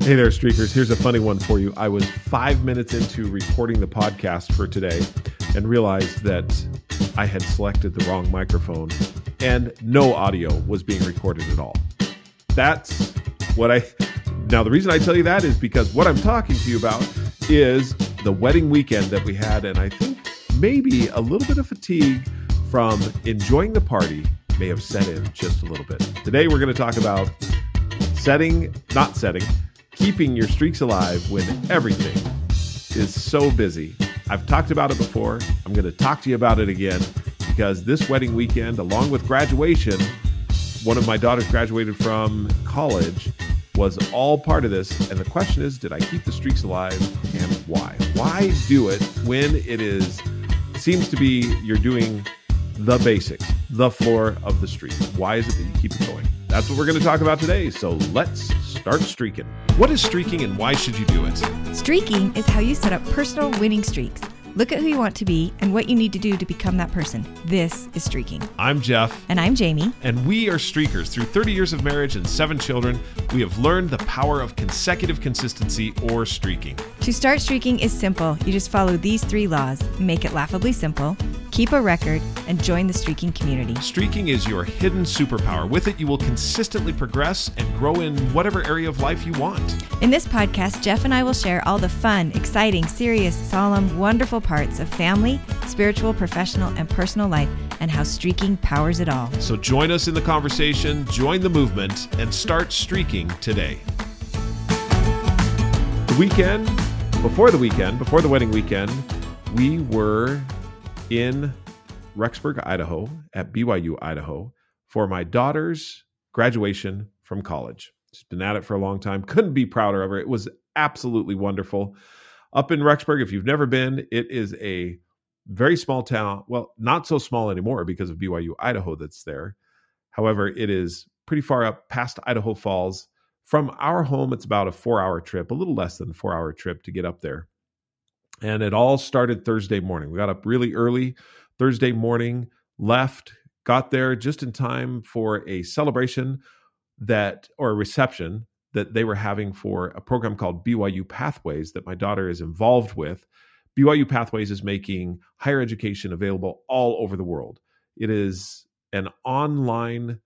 Hey there, Streakers. Here's a funny one for you. I was 5 minutes into recording the podcast for today and realized that I had selected the wrong microphone and no audio was being recorded at all. That's what I... Now, the reason I tell you that is because what I'm talking to you about is the wedding weekend that we had, and I think maybe a little bit of fatigue from enjoying the party may have set in just a little bit. Today, we're going to talk about keeping your streaks alive when everything is so busy. I've talked about it before. I'm going to talk to you about it again because this wedding weekend, along with graduation, one of my daughters graduated from college, was all part of this. And the question is, did I keep the streaks alive and why? Why do it when it is seems to be you're doing the basics, the floor of the streak? Why is it that you keep it going? That's what we're going to talk about today. So let's start streaking. What is streaking and why should you do it? Streaking is how you set up personal winning streaks. Look at who you want to be and what you need to do to become that person. This is Streaking. I'm Jeff. And I'm Jamie. And we are Streakers. Through 30 years of marriage and 7 children, we have learned the power of consecutive consistency or streaking. To start streaking is simple. You just follow these 3 laws. Make it laughably simple, keep a record, and join the streaking community. Streaking is your hidden superpower. With it, you will consistently progress and grow in whatever area of life you want. In this podcast, Jeff and I will share all the fun, exciting, serious, solemn, wonderful parts of family, spiritual, professional, and personal life, and how streaking powers it all. So join us in the conversation, join the movement, and start streaking today. Before the wedding weekend, we were in Rexburg, Idaho, at BYU-Idaho for my daughter's graduation from college. She's been at it for a long time. Couldn't be prouder of her. It was absolutely wonderful. Up in Rexburg, if you've never been, it is a very small town. Well, not so small anymore because of BYU-Idaho that's there. However, it is pretty far up past Idaho Falls. From our home, it's about a little less than a 4-hour trip to get up there. And it all started Thursday morning. We got up really early Thursday morning, left, got there just in time for a celebration or a reception that they were having for a program called BYU Pathways that my daughter is involved with. BYU Pathways is making higher education available all over the world. It is an online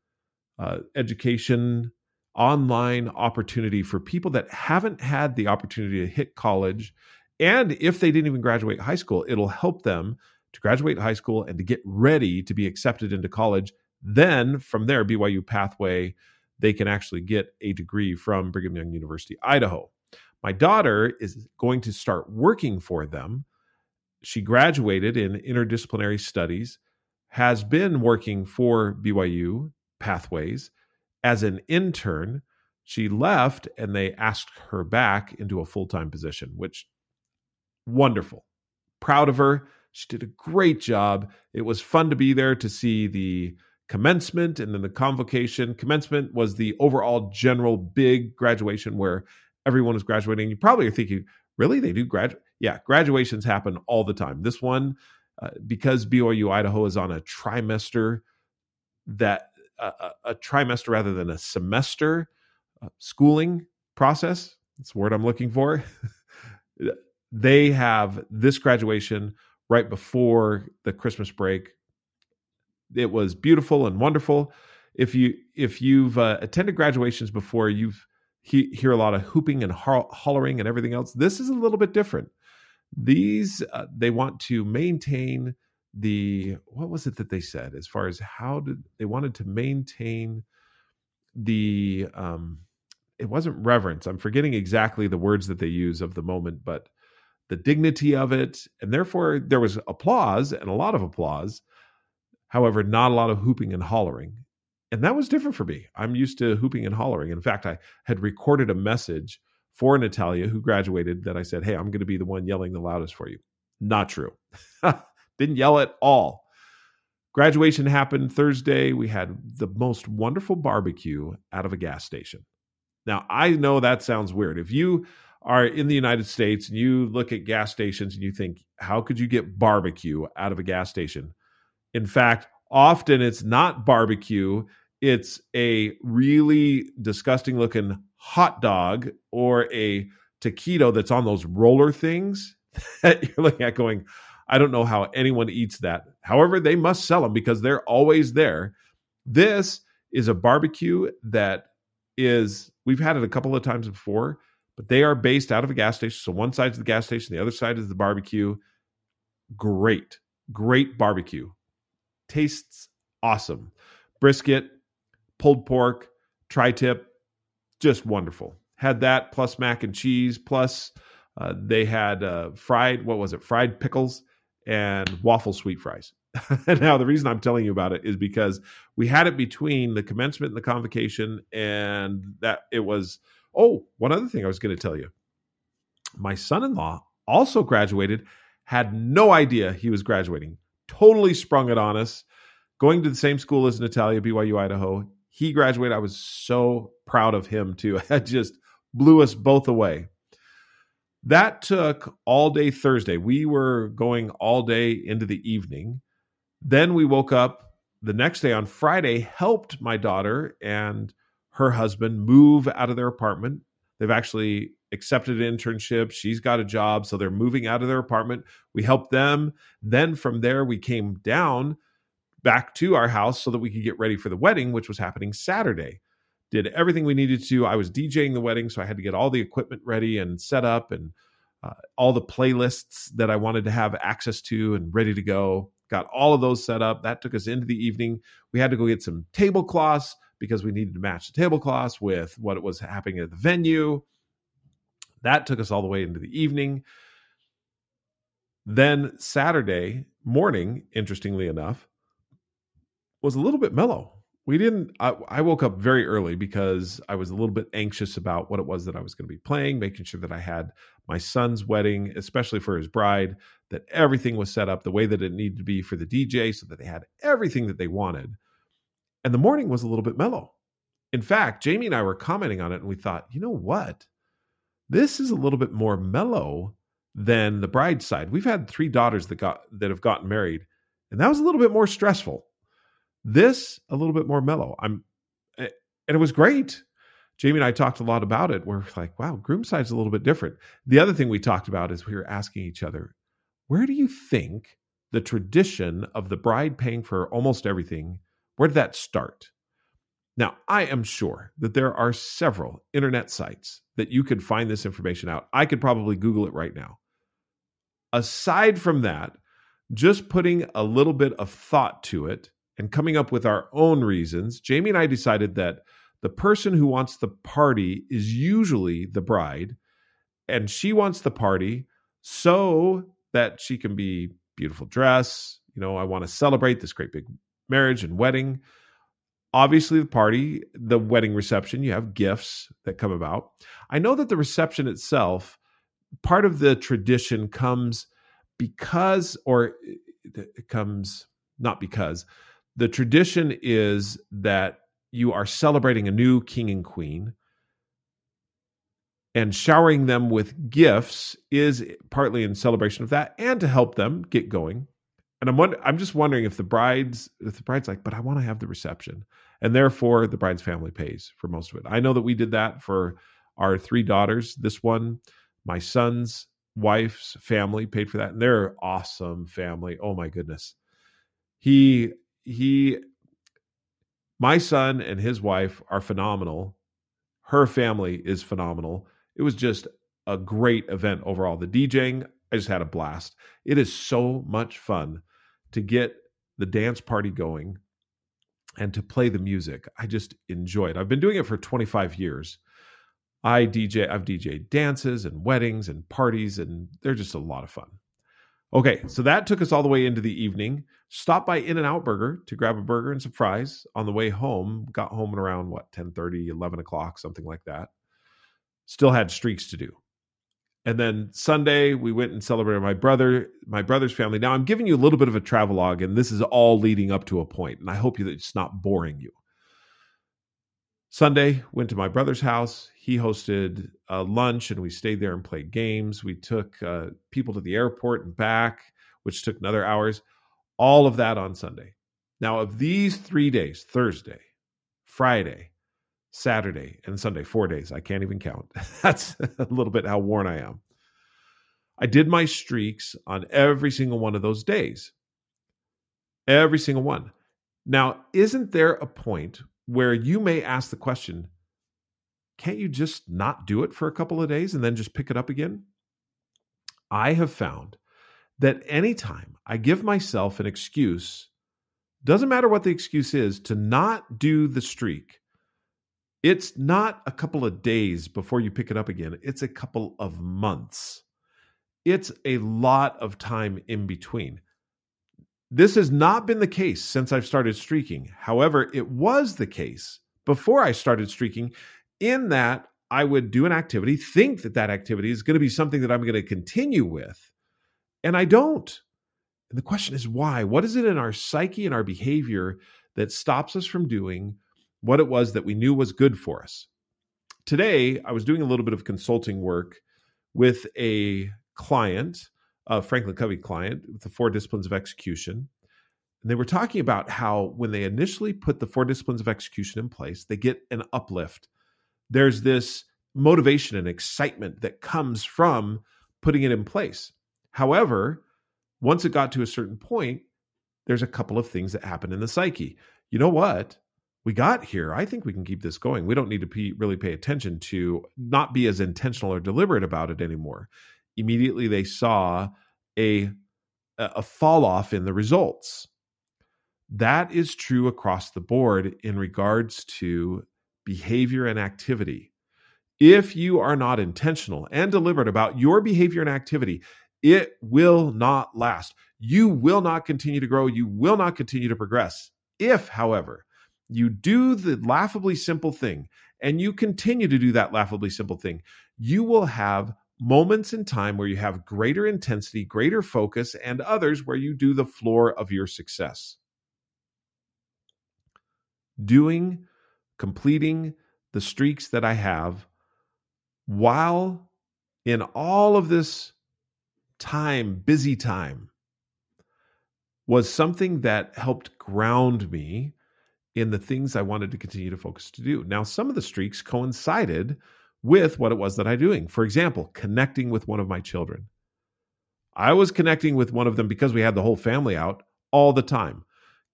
education, online opportunity for people that haven't had the opportunity to hit college. And if they didn't even graduate high school, it'll help them to graduate high school and to get ready to be accepted into college. Then from there, BYU Pathway, they can actually get a degree from Brigham Young University, Idaho. My daughter is going to start working for them. She graduated in interdisciplinary studies, has been working for BYU Pathways as an intern. She left and they asked her back into a full-time position, which wonderful. Proud of her. She did a great job. It was fun to be there to see the commencement and then the convocation. Commencement was the overall general big graduation where everyone was graduating. You probably are thinking, really? They do graduate? Yeah, graduations happen all the time. This one, because BYU-Idaho is on a trimester rather than a semester schooling process. That's the word I'm looking for. They have this graduation right before the Christmas break. It was beautiful and wonderful. If you've attended graduations before, you hear a lot of hooping and hollering and everything else. This is a little bit different. These they want to maintain what was it that they said as far as they wanted to maintain the it wasn't reverence. I'm forgetting exactly the words that they use of the moment, but the dignity of it, and therefore there was applause and a lot of applause. However, not a lot of hooping and hollering. And that was different for me. I'm used to hooping and hollering. In fact, I had recorded a message for Natalia, who graduated, that I said, hey, I'm going to be the one yelling the loudest for you. Not true. Didn't yell at all. Graduation happened Thursday. We had the most wonderful barbecue out of a gas station. Now, I know that sounds weird. If you are in the United States and you look at gas stations and you think, how could you get barbecue out of a gas station? In fact, often it's not barbecue. It's a really disgusting looking hot dog or a taquito that's on those roller things that you're looking at going, I don't know how anyone eats that. However, they must sell them because they're always there. This is a barbecue that is, we've had it a couple of times before, but they are based out of a gas station. So one side's the gas station, the other side is the barbecue. Great, great barbecue. Tastes awesome. Brisket, pulled pork, tri-tip, just wonderful. Had that plus mac and cheese, plus they had fried pickles and waffle sweet fries. Now, the reason I'm telling you about it is because we had it between the commencement and the convocation, and that it was, oh, one other thing I was going to tell you. My son-in-law also graduated, had no idea he was graduating, totally sprung it on us, going to the same school as Natalia, BYU-Idaho. He graduated. I was so proud of him, too. It just blew us both away. That took all day Thursday. We were going all day into the evening. Then we woke up the next day on Friday, helped my daughter and her husband move out of their apartment. They've actually accepted an internship. She's got a job, so they're moving out of their apartment. We helped them. Then from there, we came down back to our house so that we could get ready for the wedding, which was happening Saturday. Did everything we needed to. I was DJing the wedding, so I had to get all the equipment ready and set up and all the playlists that I wanted to have access to and ready to go. Got all of those set up. That took us into the evening. We had to go get some tablecloths because we needed to match the tablecloths with what was happening at the venue. That took us all the way into the evening. Then Saturday morning, interestingly enough, was a little bit mellow. I woke up very early because I was a little bit anxious about what it was that I was going to be playing, making sure that I had my son's wedding, especially for his bride, that everything was set up the way that it needed to be for the DJ so that they had everything that they wanted. And the morning was a little bit mellow. In fact, Jamie and I were commenting on it and we thought, you know what? This is a little bit more mellow than the bride's side. We've had three daughters that have gotten married, and that was a little bit more stressful. This, a little bit more mellow. And it was great. Jamie and I talked a lot about it. We're like, wow, groom side's a little bit different. The other thing we talked about is we were asking each other, where do you think the tradition of the bride paying for almost everything, where did that start? Now, I am sure that there are several internet sites that you could find this information out. I could probably Google it right now. Aside from that, just putting a little bit of thought to it, and coming up with our own reasons, Jamie and I decided that the person who wants the party is usually the bride, and she wants the party so that she can be beautiful dress. You know, I want to celebrate this great big marriage and wedding. Obviously, the party, the wedding reception, you have gifts that come about. I know that the reception itself, part of the tradition comes because, or it comes not because, the tradition is that you are celebrating a new king and queen, and showering them with gifts is partly in celebration of that and to help them get going. And I'm just wondering if the bride's like, but I want to have the reception, and therefore the bride's family pays for most of it. I know that we did that for our three daughters. This one, my son's wife's family paid for that, and they're an awesome family. Oh my goodness. My son and his wife are phenomenal. Her family is phenomenal. It was just a great event overall. The DJing, I just had a blast. It is so much fun to get the dance party going and to play the music. I just enjoy it. I've been doing it for 25 years. I've DJed dances and weddings and parties, and they're just a lot of fun. Okay, so that took us all the way into the evening. Stopped by In-N-Out Burger to grab a burger and some fries on the way home. Got home at around, 10:30, 11 o'clock, something like that. Still had streaks to do. And then Sunday, we went and celebrated my brother's family. Now, I'm giving you a little bit of a travelogue, and this is all leading up to a point, and I hope that it's not boring you. Sunday, went to my brother's house. He hosted lunch, and we stayed there and played games. We took people to the airport and back, which took another hours. All of that on Sunday. Now, of these 3 days, Thursday, Friday, Saturday and Sunday, 4 days. I can't even count. That's a little bit how worn I am. I did my streaks on every single one of those days. Every single one. Now, isn't there a point where you may ask the question, can't you just not do it for a couple of days and then just pick it up again? I have found that anytime I give myself an excuse, doesn't matter what the excuse is, to not do the streak, it's not a couple of days before you pick it up again. It's a couple of months. It's a lot of time in between. This has not been the case since I've started streaking. However, it was the case before I started streaking in that I would do an activity, think that that activity is going to be something that I'm going to continue with, and I don't. And the question is why? What is it in our psyche and our behavior that stops us from doing what it was that we knew was good for us? Today, I was doing a little bit of consulting work with a client, a Franklin Covey client, with the 4 Disciplines of Execution. And they were talking about how when they initially put the 4 Disciplines of Execution in place, they get an uplift. There's this motivation and excitement that comes from putting it in place. However, once it got to a certain point, there's a couple of things that happen in the psyche. You know what? We got here. I think we can keep this going. We don't need to really pay attention to not be as intentional or deliberate about it anymore. Immediately they saw a fall off in the results. That is true across the board in regards to behavior and activity. If you are not intentional and deliberate about your behavior and activity, it will not last. You will not continue to grow. You will not continue to progress. If, however, you do the laughably simple thing and you continue to do that laughably simple thing, you will have moments in time where you have greater intensity, greater focus, and others where you do the floor of your success. Doing, completing the streaks that I have, while in all of this time, busy time, was something that helped ground me in the things I wanted to continue to focus to do. Now, some of the streaks coincided with what it was that I'm doing. For example, connecting with one of my children. I was connecting with one of them because we had the whole family out all the time.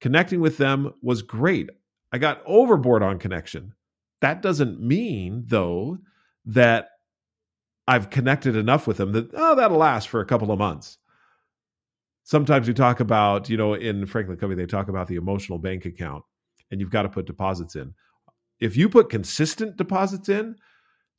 Connecting with them was great. I got overboard on connection. That doesn't mean, though, that I've connected enough with them that, that'll last for a couple of months. Sometimes we talk about, in Franklin Covey, they talk about the emotional bank account, and you've got to put deposits in. If you put consistent deposits in,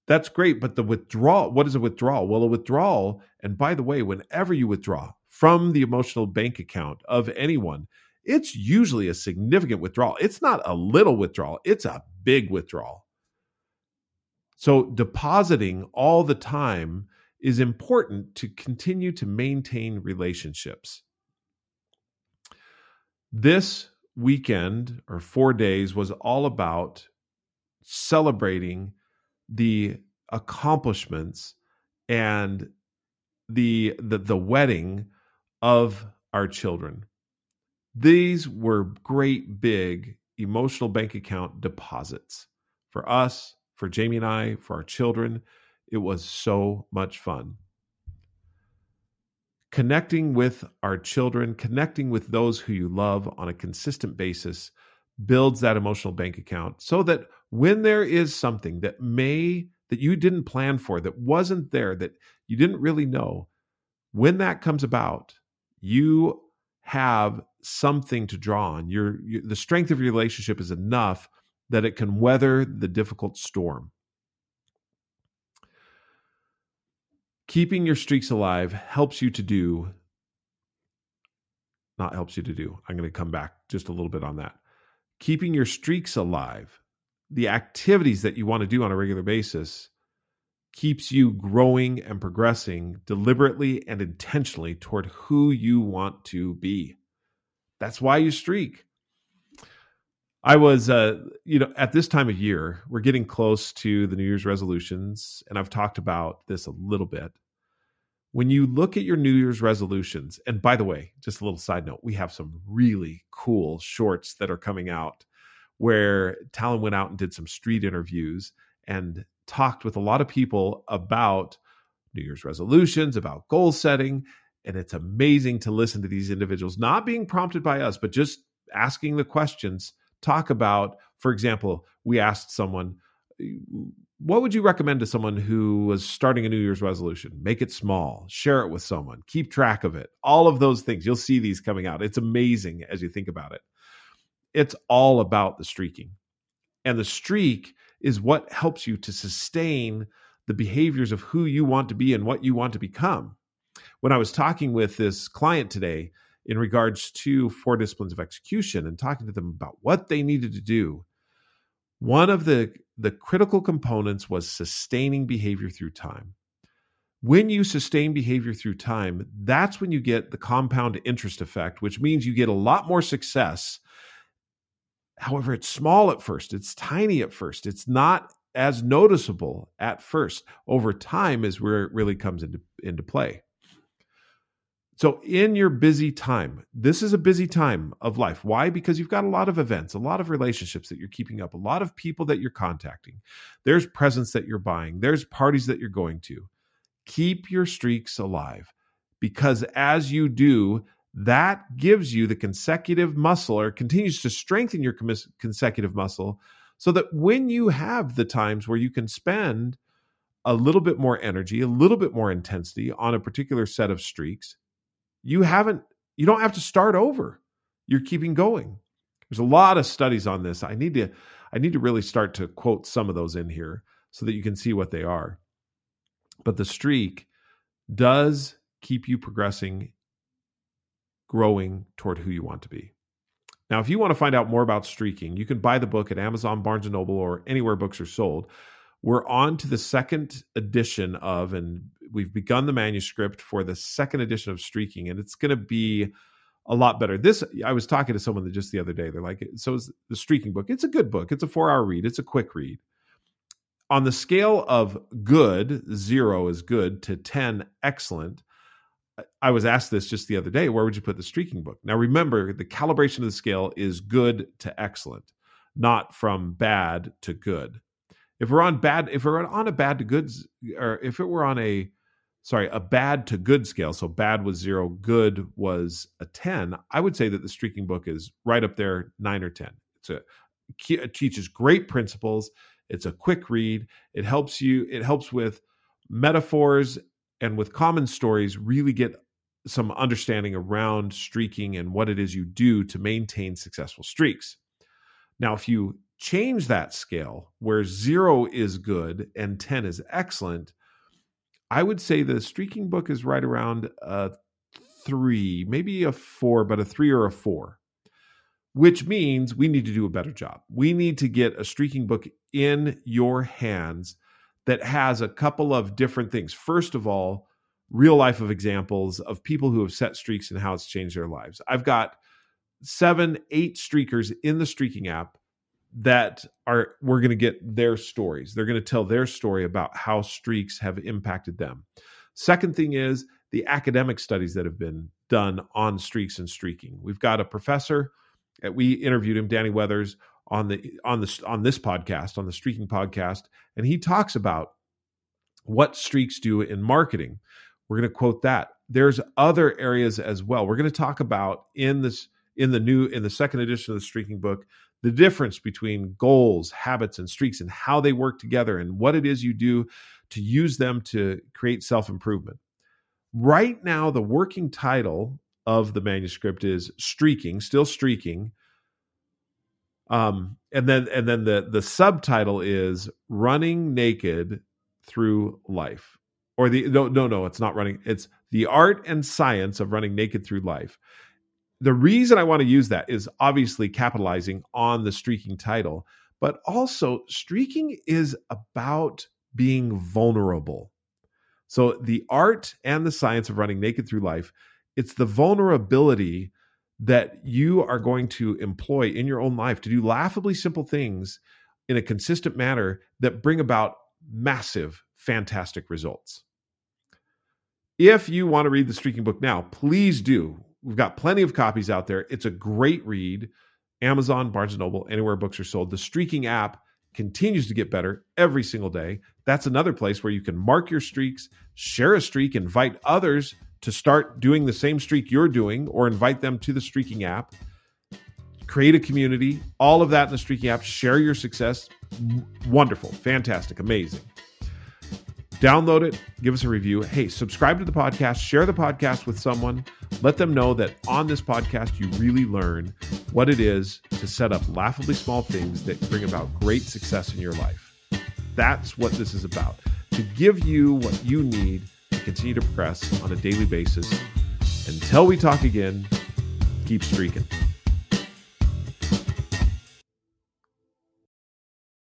that's great, but the withdrawal, what is a withdrawal? Well, a withdrawal, and by the way, whenever you withdraw from the emotional bank account of anyone, it's usually a significant withdrawal. It's not a little withdrawal. It's a big withdrawal. So depositing all the time is important to continue to maintain relationships. This weekend, or 4 days, was all about celebrating the accomplishments and the wedding of our children. These were great big emotional bank account deposits for us, for Jamie and I, for our children. It was so much fun. Connecting with our children, connecting with those who you love on a consistent basis builds that emotional bank account so that when there is something that you didn't plan for, that wasn't there, that you didn't really know, when that comes about, you have something to draw on. The strength of your relationship is enough that it can weather the difficult storm. Keeping your streaks alive I'm going to come back just a little bit on that. Keeping your streaks alive, the activities that you want to do on a regular basis, keeps you growing and progressing deliberately and intentionally toward who you want to be. That's why you streak. I was, at this time of year, we're getting close to the New Year's resolutions, and I've talked about this a little bit. When you look at your New Year's resolutions, and by the way, just a little side note, we have some really cool shorts that are coming out where Talon went out and did some street interviews and talked with a lot of people about New Year's resolutions, about goal setting. And it's amazing to listen to these individuals, not being prompted by us, but just asking the questions, talk about, for example, we asked someone, what would you recommend to someone who was starting a New Year's resolution? Make it small, share it with someone, keep track of it, all of those things. You'll see these coming out. It's amazing as you think about it. It's all about the streaking. And the streak is what helps you to sustain the behaviors of who you want to be and what you want to become. When I was talking with this client today in regards to 4 disciplines of execution and talking to them about what they needed to do, one of the critical components was sustaining behavior through time. When you sustain behavior through time, that's when you get the compound interest effect, which means you get a lot more success. However, it's small at first. It's tiny at first. It's not as noticeable at first. Over time is where it really comes into play. So in your busy time, this is a busy time of life. Why? Because you've got a lot of events, a lot of relationships that you're keeping up, a lot of people that you're contacting. There's presents that you're buying. There's parties that you're going to. Keep your streaks alive, because as you do, that gives you the consecutive muscle, or continues to strengthen your consecutive muscle, so that when you have the times where you can spend a little bit more energy, a little bit more intensity on a particular set of streaks, you don't have to start over. You're keeping going. There's a lot of studies on this. I need to really start to quote some of those in here so that you can see what they are. But the streak does keep you progressing, growing toward who you want to be. Now, if you want to find out more about streaking, you can buy the book at Amazon, Barnes & Noble, or anywhere books are sold. We're on to the second edition of, and we've begun the manuscript for the second edition of Streaking, and it's going to be a lot better. This, I was talking to someone just the other day. They're like, so is the Streaking book. It's a good book. It's a 4-hour read. It's a quick read. On the scale of good, 0 is good, to 10, excellent. I was asked this just the other day, where would you put the Streaking book? Now, remember, the calibration of the scale is good to excellent, not from bad to good. If it were on a bad to good scale, so bad was 0, good was a 10, I would say that the Streaking book is right up there, 9 or 10. It teaches great principles. It's a quick read. It helps with metaphors and with common stories, really get some understanding around streaking and what it is you do to maintain successful streaks. Now, if you change that scale where 0 is good and 10 is excellent, I would say the Streaking book is right around a 3, maybe a 4, but a 3 or a 4, which means we need to do a better job. We need to get a Streaking book in your hands that has a couple of different things. First of all, real life of examples of people who have set streaks and how it's changed their lives. I've got 7, 8 streakers in the Streaking app that are, we're going to get their stories. They're going to tell their story about how streaks have impacted them. Second thing is the academic studies that have been done on streaks and streaking. We've got a professor that we interviewed him, Danny Weathers, on the Streaking podcast, and he talks about what streaks do in marketing. We're going to quote that. There's other areas as well. We're going to talk about in the second edition of the Streaking book, the difference between goals, habits, and streaks, and how they work together, and what it is you do to use them to create self-improvement. Right now, the working title of the manuscript is Streaking, still Streaking. And then the subtitle is Running Naked Through Life. It's not running. It's The Art and Science of Running Naked Through Life. The reason I want to use that is obviously capitalizing on the streaking title, but also streaking is about being vulnerable. So the art and the science of running naked through life, it's the vulnerability that you are going to employ in your own life to do laughably simple things in a consistent manner that bring about massive, fantastic results. If you want to read the Streaking book now, please do. We've got plenty of copies out there. It's a great read. Amazon, Barnes & Noble, anywhere books are sold. The Streaking app continues to get better every single day. That's another place where you can mark your streaks, share a streak, invite others to start doing the same streak you're doing, or invite them to the Streaking app. Create a community, all of that in the Streaking app. Share your success. Wonderful, fantastic, amazing. Download it, give us a review. Hey, subscribe to the podcast, share the podcast with someone. Let them know that on this podcast, you really learn what it is to set up laughably small things that bring about great success in your life. That's what this is about, to give you what you need to continue to progress on a daily basis. Until we talk again, keep streaking.